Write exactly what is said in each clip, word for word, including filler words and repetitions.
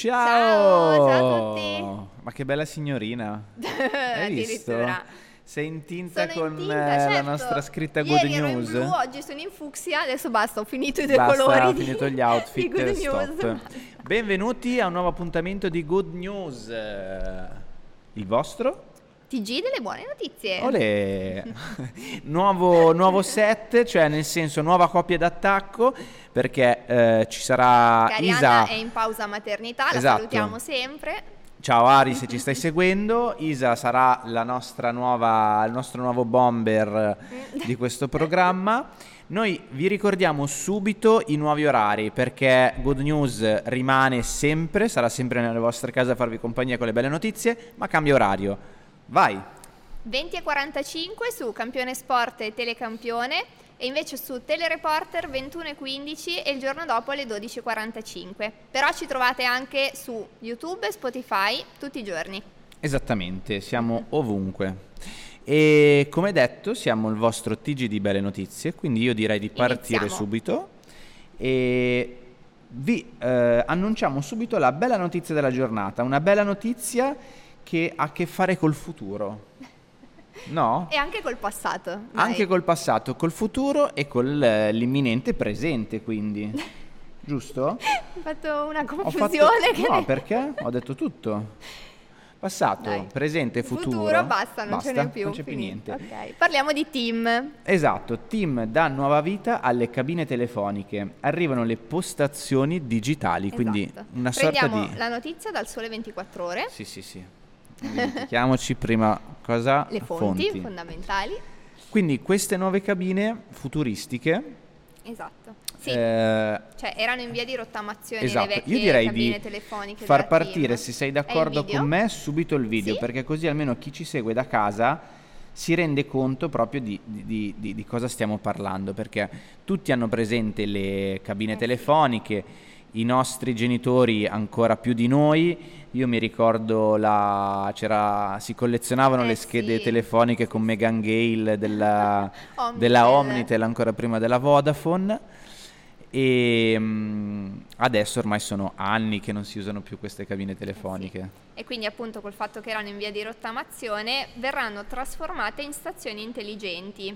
Ciao! Ciao, ciao a tutti! Ma che bella signorina! Hai visto? Sei in tinta sono con in tinta, eh, certo. La nostra scritta Good News. Ieri ero in blu, oggi sono in fucsia, adesso basta, ho finito i due basta, colori. Basta, ho finito gli outfit, Good stop. News. Benvenuti a un nuovo appuntamento di Good News. Il vostro? T G delle buone notizie. Olè! nuovo, nuovo set, cioè nel senso nuova coppia d'attacco, perché eh, ci sarà Cariana Isa. Cariana è in pausa maternità, la esatto. salutiamo sempre. Ciao Ari se ci stai seguendo. Isa sarà la nostra nuova, il nostro nuovo bomber di questo programma. Noi vi ricordiamo subito i nuovi orari, perché Good News rimane sempre, sarà sempre nelle vostre case a farvi compagnia con le belle notizie, ma cambia orario. Vai! venti e quarantacinque su Campione Sport e Telecampione e invece su Telereporter ventuno e quindici e il giorno dopo alle dodici e quarantacinque. Però ci trovate anche su YouTube e Spotify tutti i giorni. Esattamente, siamo ovunque. E come detto siamo il vostro T G di Belle Notizie, quindi io direi di partire Iniziamo. subito e vi eh, annunciamo subito la bella notizia della giornata, una bella notizia che ha a che fare col futuro, no? E anche col passato. Dai. Anche col passato, col futuro e con eh, l'imminente presente, quindi. Giusto? Hai fatto una confusione. Fatto... Che no, ne... perché? Ho detto tutto. Passato, dai. Presente, futuro. Futuro, basta, non basta, ce n'è più. Non c'è più niente. Okay. Parliamo di Tim. Esatto, Tim dà nuova vita alle cabine telefoniche. Arrivano le postazioni digitali, esatto. Quindi una sorta Prendiamo di... Prendiamo la notizia dal Sole ventiquattro Ore. Sì, sì, sì. Dimentichiamoci prima cosa le fonti, fonti fondamentali. Quindi queste nuove cabine futuristiche, esatto, sì, eh, cioè erano in via di rottamazione, esatto. Le vecchie io direi cabine di telefoniche far partire, se sei d'accordo con me, subito il video, sì? Perché così almeno chi ci segue da casa si rende conto proprio di, di, di, di cosa stiamo parlando, perché tutti hanno presente le cabine eh, telefoniche, sì. I nostri genitori ancora più di noi. Io mi ricordo la c'era si collezionavano eh, le schede sì. telefoniche con Meghan Gale della Omnitel. della Omnitel ancora prima della Vodafone e mh, adesso ormai sono anni che non si usano più queste cabine telefoniche. Eh sì. E quindi appunto col fatto che erano in via di rottamazione verranno trasformate in stazioni intelligenti.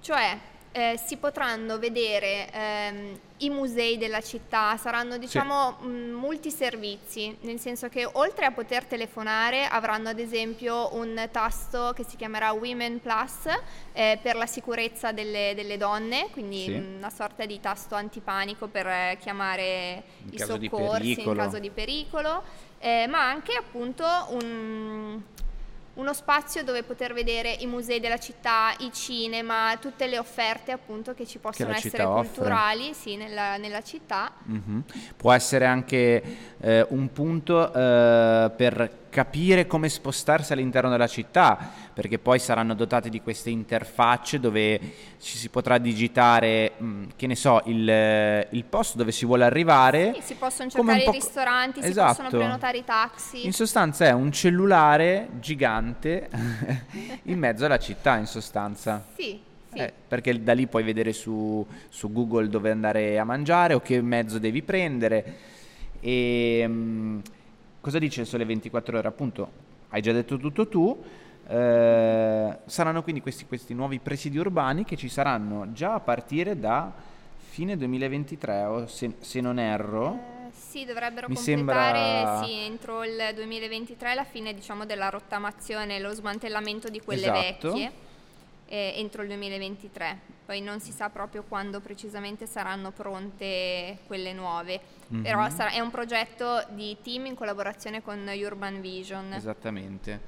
Cioè Eh, si potranno vedere ehm, i musei della città, saranno diciamo sì. m- multiservizi, nel senso che oltre a poter telefonare avranno ad esempio un tasto che si chiamerà Women Plus eh, per la sicurezza delle, delle donne, quindi sì. m- una sorta di tasto antipanico per eh, chiamare in i soccorsi in caso di pericolo, eh, ma anche appunto un... uno spazio dove poter vedere i musei della città, i cinema, tutte le offerte appunto che ci possono che essere culturali offre. Sì, nella, nella città. Mm-hmm. Può essere anche eh, un punto eh, per capire come spostarsi all'interno della città, perché poi saranno dotati di queste interfacce dove ci si potrà digitare, mh, che ne so, il, il posto dove si vuole arrivare. Sì, si possono cercare i ristoranti, esatto. Si possono prenotare i taxi. In sostanza è un cellulare gigante in mezzo alla città, in sostanza. Sì. Sì. Eh, perché da lì puoi vedere su, su Google dove andare a mangiare o che mezzo devi prendere. E... Mh, cosa dice il Sole ventiquattro Ore? Appunto, hai già detto tutto tu. Eh, saranno quindi questi, questi nuovi presidi urbani che ci saranno già a partire da fine duemilaventitré, o se, se non erro. Eh, sì, dovrebbero mi completare sembra... sì, entro il duemilaventitré la fine diciamo della rottamazione, lo smantellamento di quelle esatto. vecchie eh, entro il duemilaventitré. Poi non si sa proprio quando precisamente saranno pronte quelle nuove, mm-hmm. Però sarà, è un progetto di Team in collaborazione con Urban Vision. Esattamente.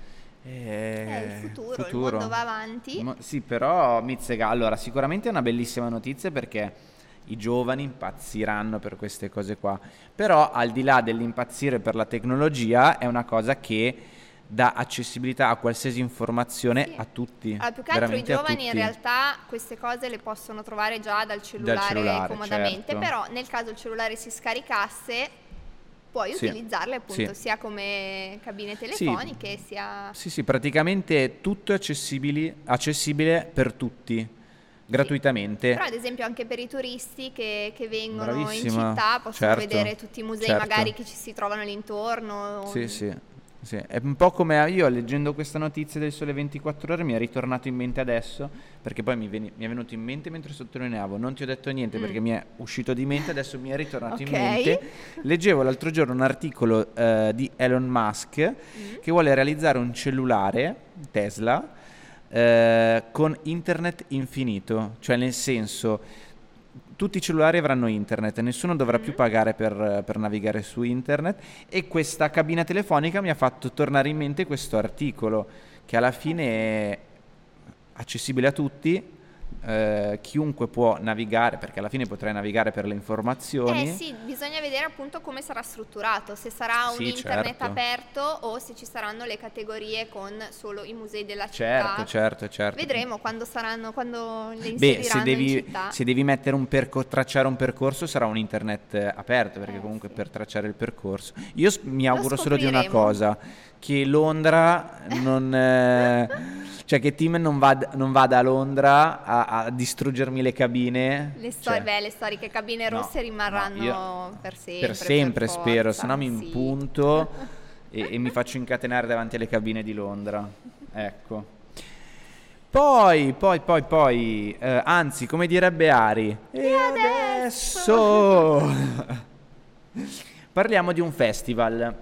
E... È il futuro, futuro, il mondo va avanti. Mo- sì, però Mizzega, allora sicuramente è una bellissima notizia perché i giovani impazziranno per queste cose qua, però al di là dell'impazzire per la tecnologia è una cosa che... dà accessibilità a qualsiasi informazione sì. a tutti. Allora, più che altro i giovani in realtà queste cose le possono trovare già dal cellulare, dal cellulare comodamente, certo. Però nel caso il cellulare si scaricasse puoi sì. utilizzarle appunto sì. sia come cabine telefoniche sì. sia... Sì, sì, praticamente tutto è accessibile, accessibile per tutti. gratuitamente. Sì. Però ad esempio anche per i turisti che, che vengono Bravissima. in città possono certo. vedere tutti i musei certo. magari che ci si trovano all'intorno. Sì, o... sì, sì. È un po' come io leggendo questa notizia del Sole ventiquattro Ore mi è ritornato in mente adesso, perché poi mi, veni- mi è venuto in mente mentre sottolineavo, non ti ho detto niente mm. perché mi è uscito di mente, adesso mi è ritornato okay. in mente. Leggevo l'altro giorno un articolo eh, di Elon Musk mm. che vuole realizzare un cellulare Tesla Eh, con internet infinito, cioè nel senso tutti i cellulari avranno internet, nessuno dovrà mm-hmm. più pagare per, per navigare su internet, e questa cabina telefonica mi ha fatto tornare in mente questo articolo che alla fine è accessibile a tutti. Uh, chiunque può navigare, perché alla fine potrai navigare per le informazioni. Eh sì, bisogna vedere appunto come sarà strutturato, se sarà un sì, internet certo. aperto o se ci saranno le categorie con solo i musei della certo, città. Certo, certo. Vedremo quando saranno, quando le inseriranno. Beh, se devi, in città. Se devi mettere un perco- tracciare un percorso sarà un internet aperto, perché eh, comunque sì. per tracciare il percorso. Io s- mi auguro solo di una cosa, che Londra non eh, cioè che Tim non vada, non vada a Londra a a distruggermi le cabine. Le, stor- cioè, beh, le storiche cabine rosse no, rimarranno no, per sempre. Per sempre per spero, se no mi impunto sì. e, e mi faccio incatenare davanti alle cabine di Londra. Ecco. Poi, poi, poi, poi, eh, anzi, come direbbe Ari, e, e adesso, adesso? Parliamo di un festival.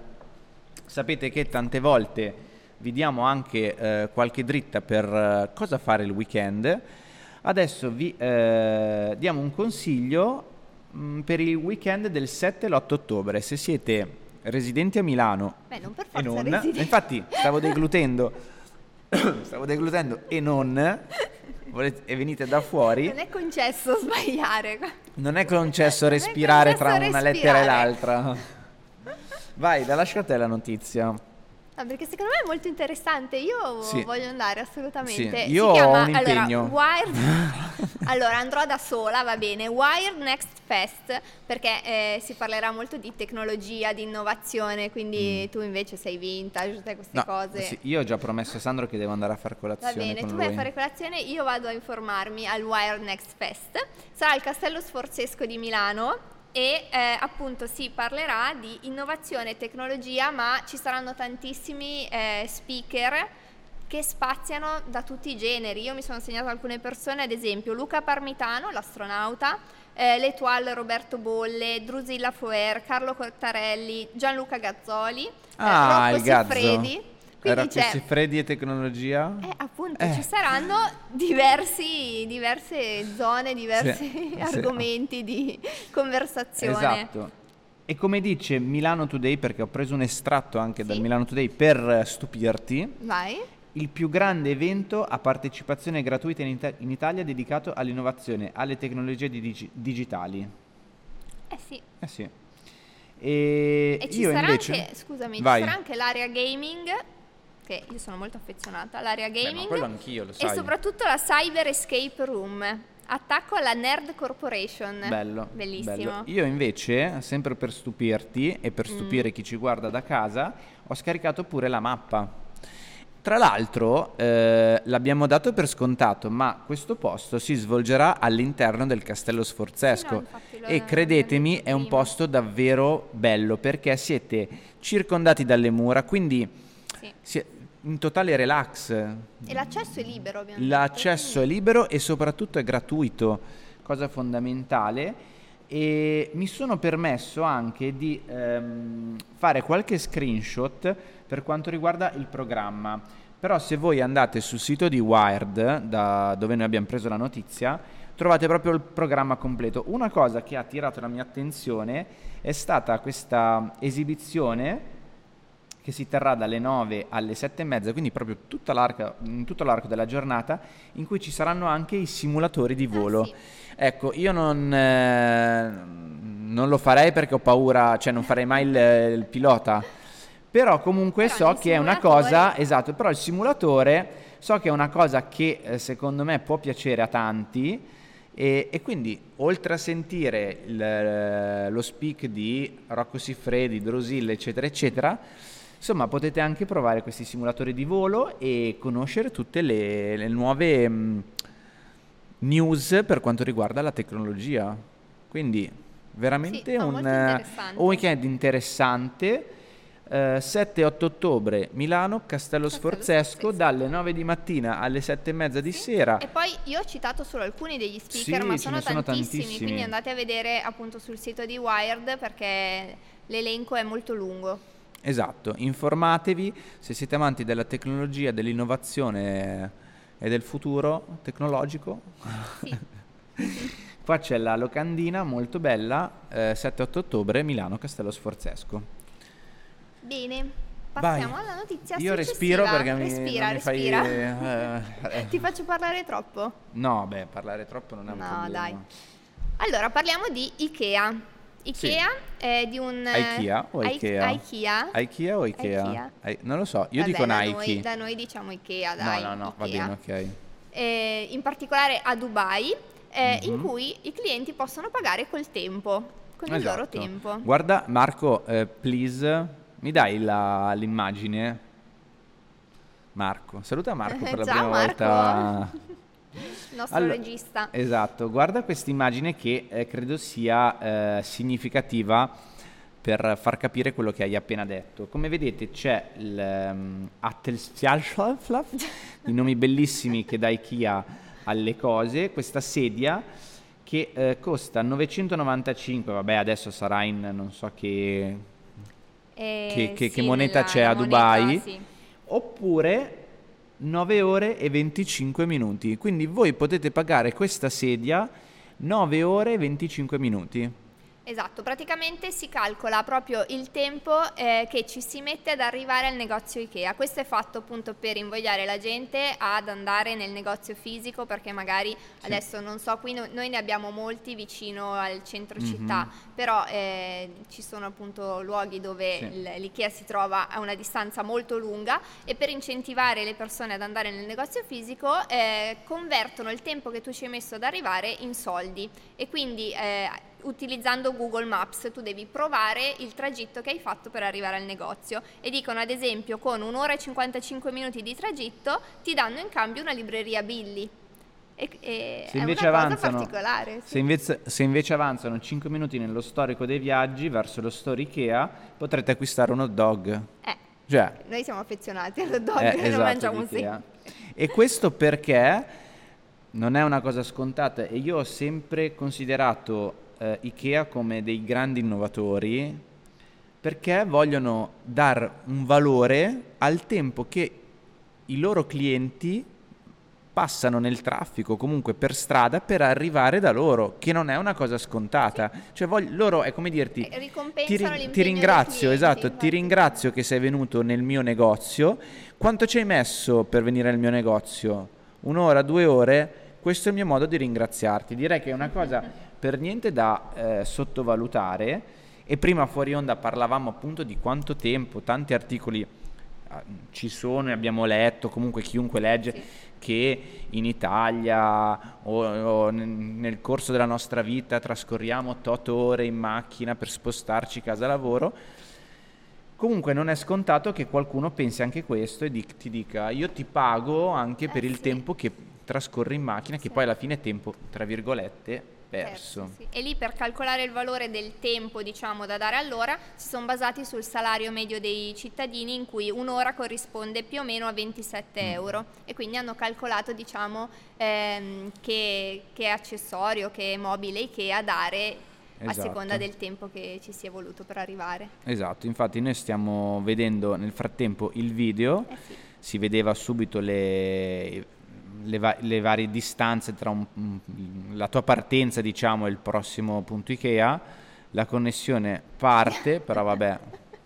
Sapete che tante volte vi diamo anche eh, qualche dritta per eh, cosa fare il weekend. Adesso vi eh, diamo un consiglio mh, per il weekend del sette e l'otto ottobre. Se siete residenti a Milano, beh, non per forza e non, residenti. Infatti stavo deglutendo, stavo deglutendo e non, volete, e venite da fuori. Non è concesso sbagliare. Non è concesso respirare è concesso tra respirare. Una lettera e l'altra. Vai, da lascia a te la notizia. No, perché secondo me è molto interessante, io sì. voglio andare assolutamente. Sì. Io si chiama, ho un impegno. Allora, Wired... allora andrò da sola, va bene. Wired Next Fest, perché eh, si parlerà molto di tecnologia, di innovazione, quindi mm. tu invece sei vintage, tutte queste no, cose. Sì, io ho già promesso a Sandro che devo andare a fare colazione. Va bene, con tu lui. Vai a fare colazione, io vado a informarmi al Wired Next Fest. Sarà al Castello Sforzesco di Milano. E eh, appunto si parlerà di innovazione e tecnologia, ma ci saranno tantissimi eh, speaker che spaziano da tutti i generi. Io mi sono segnato alcune persone, ad esempio Luca Parmitano, l'astronauta, eh, l'Etoile Roberto Bolle, Drusilla Foer, Carlo Cottarelli, Gianluca Gazzoli, ah, eh, Rocco Siffredi. Quindi c'è Siffredi e tecnologia? Eh, appunto, eh. ci saranno diversi, diverse zone, diversi sì, argomenti sì. di conversazione. Esatto. E come dice Milano Today, perché ho preso un estratto anche sì. dal Milano Today per stupirti. Vai. Il più grande evento a partecipazione gratuita in, Ita- in Italia dedicato all'innovazione, alle tecnologie dig- digitali. Eh sì. Eh sì. E, e ci, io sarà, invece... anche, scusami, ci sarà anche l'area gaming... che io sono molto affezionata all'area gaming. Beh, ma quello anch'io, lo sai. E soprattutto la Cyber Escape Room, attacco alla Nerd Corporation. Bello, bellissimo. Bello. Io invece, sempre per stupirti e per stupire mm. chi ci guarda da casa, ho scaricato pure la mappa. Tra l'altro eh, l'abbiamo dato per scontato, ma questo posto si svolgerà all'interno del Castello Sforzesco sì, no, e credetemi è un posto davvero bello perché siete circondati dalle mura, quindi sì. in totale relax. E l'accesso è libero, ovviamente. L'accesso quindi. È libero e soprattutto è gratuito, cosa fondamentale. E mi sono permesso anche di ehm, fare qualche screenshot per quanto riguarda il programma. Però se voi andate sul sito di Wired, da dove noi abbiamo preso la notizia, trovate proprio il programma completo. Una cosa che ha attirato la mia attenzione è stata questa esibizione che si terrà dalle nove alle sette e mezza, quindi proprio tutta l'arca, in tutto l'arco della giornata, in cui ci saranno anche i simulatori di volo. Ah, sì. Ecco, io non, eh, non lo farei perché ho paura, cioè non farei mai il, il pilota, però comunque però so che è una cosa, esatto, però il simulatore so che è una cosa che eh, secondo me può piacere a tanti, E, e quindi oltre a sentire il, lo speak di Rocco Siffredi, Drusilla, eccetera, eccetera, insomma potete anche provare questi simulatori di volo e conoscere tutte le, le nuove mh, news per quanto riguarda la tecnologia. Quindi veramente sì, un, interessante. un weekend interessante. Uh, sette otto ottobre Milano, Castello, Castello Sforzesco, Sforzesco dalle nove di mattina alle sette e mezza di sì. sera. E poi io ho citato solo alcuni degli speaker, sì, ma sono tantissimi, sono tantissimi, quindi andate a vedere appunto sul sito di Wired perché l'elenco è molto lungo. Esatto, informatevi se siete amanti della tecnologia, dell'innovazione e del futuro tecnologico. Sì. Qua c'è la locandina molto bella, eh, sette otto ottobre Milano, Castello Sforzesco. Bene, passiamo Vai. alla notizia Io successiva. Io respiro perché mi, respira, non mi respira. fai... Eh. Ti faccio parlare troppo? No, beh, parlare troppo non è un no, problema. No, dai. Allora, parliamo di Ikea. Ikea sì. è di un... Ikea o Ikea? Ikea. Ikea o Ikea? Ikea. I... Non lo so, io Vabbè, dico Nike. Noi, da noi diciamo Ikea, dai. No, no, no, Ikea. Va bene, ok. Eh, in particolare a Dubai, eh, mm-hmm. in cui i clienti possono pagare col tempo, con esatto. il loro tempo. Guarda, Marco, eh, please... Mi dai la, l'immagine? Marco, saluta Marco per la Ciao prima Marco. volta. Il nostro allora, regista. Esatto, guarda questa immagine che eh, credo sia eh, significativa per far capire quello che hai appena detto. Come vedete c'è il um, Attelsialschlaf, i nomi bellissimi che dà Ikea alle cose, questa sedia che eh, costa novecentonovantacinque, vabbè adesso sarà in non so che... Eh, che, che, sì, che moneta la, c'è la a moneta, Dubai sì. oppure nove ore e venticinque minuti, quindi voi potete pagare questa sedia nove ore e venticinque minuti. Esatto, praticamente si calcola proprio il tempo eh, che ci si mette ad arrivare al negozio Ikea. Questo è fatto appunto per invogliare la gente ad andare nel negozio fisico, perché magari sì. adesso non so, qui no, noi ne abbiamo molti vicino al centro mm-hmm. città, però eh, ci sono appunto luoghi dove sì. l'Ikea si trova a una distanza molto lunga, e per incentivare le persone ad andare nel negozio fisico eh, convertono il tempo che tu ci hai messo ad arrivare in soldi, e quindi eh, utilizzando Google Maps tu devi provare il tragitto che hai fatto per arrivare al negozio, e dicono ad esempio con un'ora e cinquantacinque minuti di tragitto ti danno in cambio una libreria Billy, e, e è una cosa particolare. Sì. Se, invece, se invece avanzano cinque minuti nello storico dei viaggi verso lo store Ikea potrete acquistare un hot dog. Eh, cioè, noi siamo affezionati all'hot dog, eh, esatto, lo mangiamo sempre. E questo perché non è una cosa scontata, e io ho sempre considerato Uh, Ikea come dei grandi innovatori perché vogliono dar un valore al tempo che i loro clienti passano nel traffico, comunque per strada, per arrivare da loro, che non è una cosa scontata. Sì. Cioè voglio, loro è come dirti ti, ri- ti ringrazio, clienti, esatto, infatti. ti ringrazio che sei venuto nel mio negozio. Quanto ci hai messo per venire nel mio negozio? Un'ora, due ore? Questo è il mio modo di ringraziarti. Direi che è una cosa per niente da eh, sottovalutare. E prima fuori onda parlavamo appunto di quanto tempo, tanti articoli eh, ci sono e abbiamo letto, comunque chiunque legge, sì. che in Italia o, o nel corso della nostra vita trascorriamo otto ore in macchina per spostarci casa-lavoro. Comunque non è scontato che qualcuno pensi anche questo e di, ti dica io ti pago anche eh, per il sì. tempo che trascorri in macchina, che sì. poi alla fine è tempo, tra virgolette, perso. Sì. E lì per calcolare il valore del tempo, diciamo, da dare all'ora, si sono basati sul salario medio dei cittadini, in cui un'ora corrisponde più o meno a ventisette euro, e quindi hanno calcolato, diciamo, ehm, che, che accessorio, che mobile Ikea dare esatto. a seconda del tempo che ci si è voluto per arrivare. Esatto, infatti noi stiamo vedendo nel frattempo il video, eh sì. si vedeva subito le... Le, va- le varie distanze tra un, mh, la tua partenza, diciamo, e il prossimo punto Ikea. La connessione parte, però vabbè,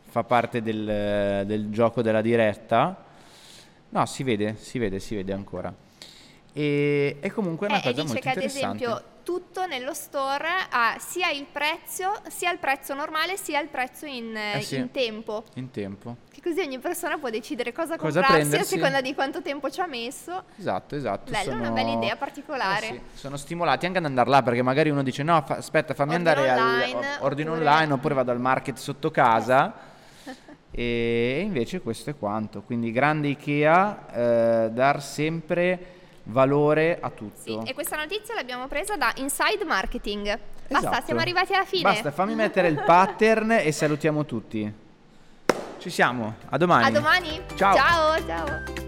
fa parte del, del gioco della diretta. No, si vede, si vede, si vede ancora. E è comunque una eh, cosa molto che, interessante. Ad esempio, tutto nello store ha sia il prezzo, sia il prezzo normale, sia il prezzo in, eh sì, in tempo. In tempo. Così ogni persona può decidere cosa, cosa comprarsi prendersi. A seconda di quanto tempo ci ha messo. Esatto, esatto. Bello, sono... una bella idea particolare. Eh sì, sono stimolati anche ad andare là, perché magari uno dice no, fa, aspetta, fammi ordino andare online, al ordino oppure... online, oppure vado al market sotto casa. E invece questo è quanto. Quindi grande Ikea, eh, dar sempre valore a tutto. Sì, e questa notizia l'abbiamo presa da Inside Marketing. Basta, esatto. Siamo arrivati alla fine. Basta, fammi mettere il pattern e salutiamo tutti. Ci siamo, a domani. A domani. Ciao. Ciao, ciao.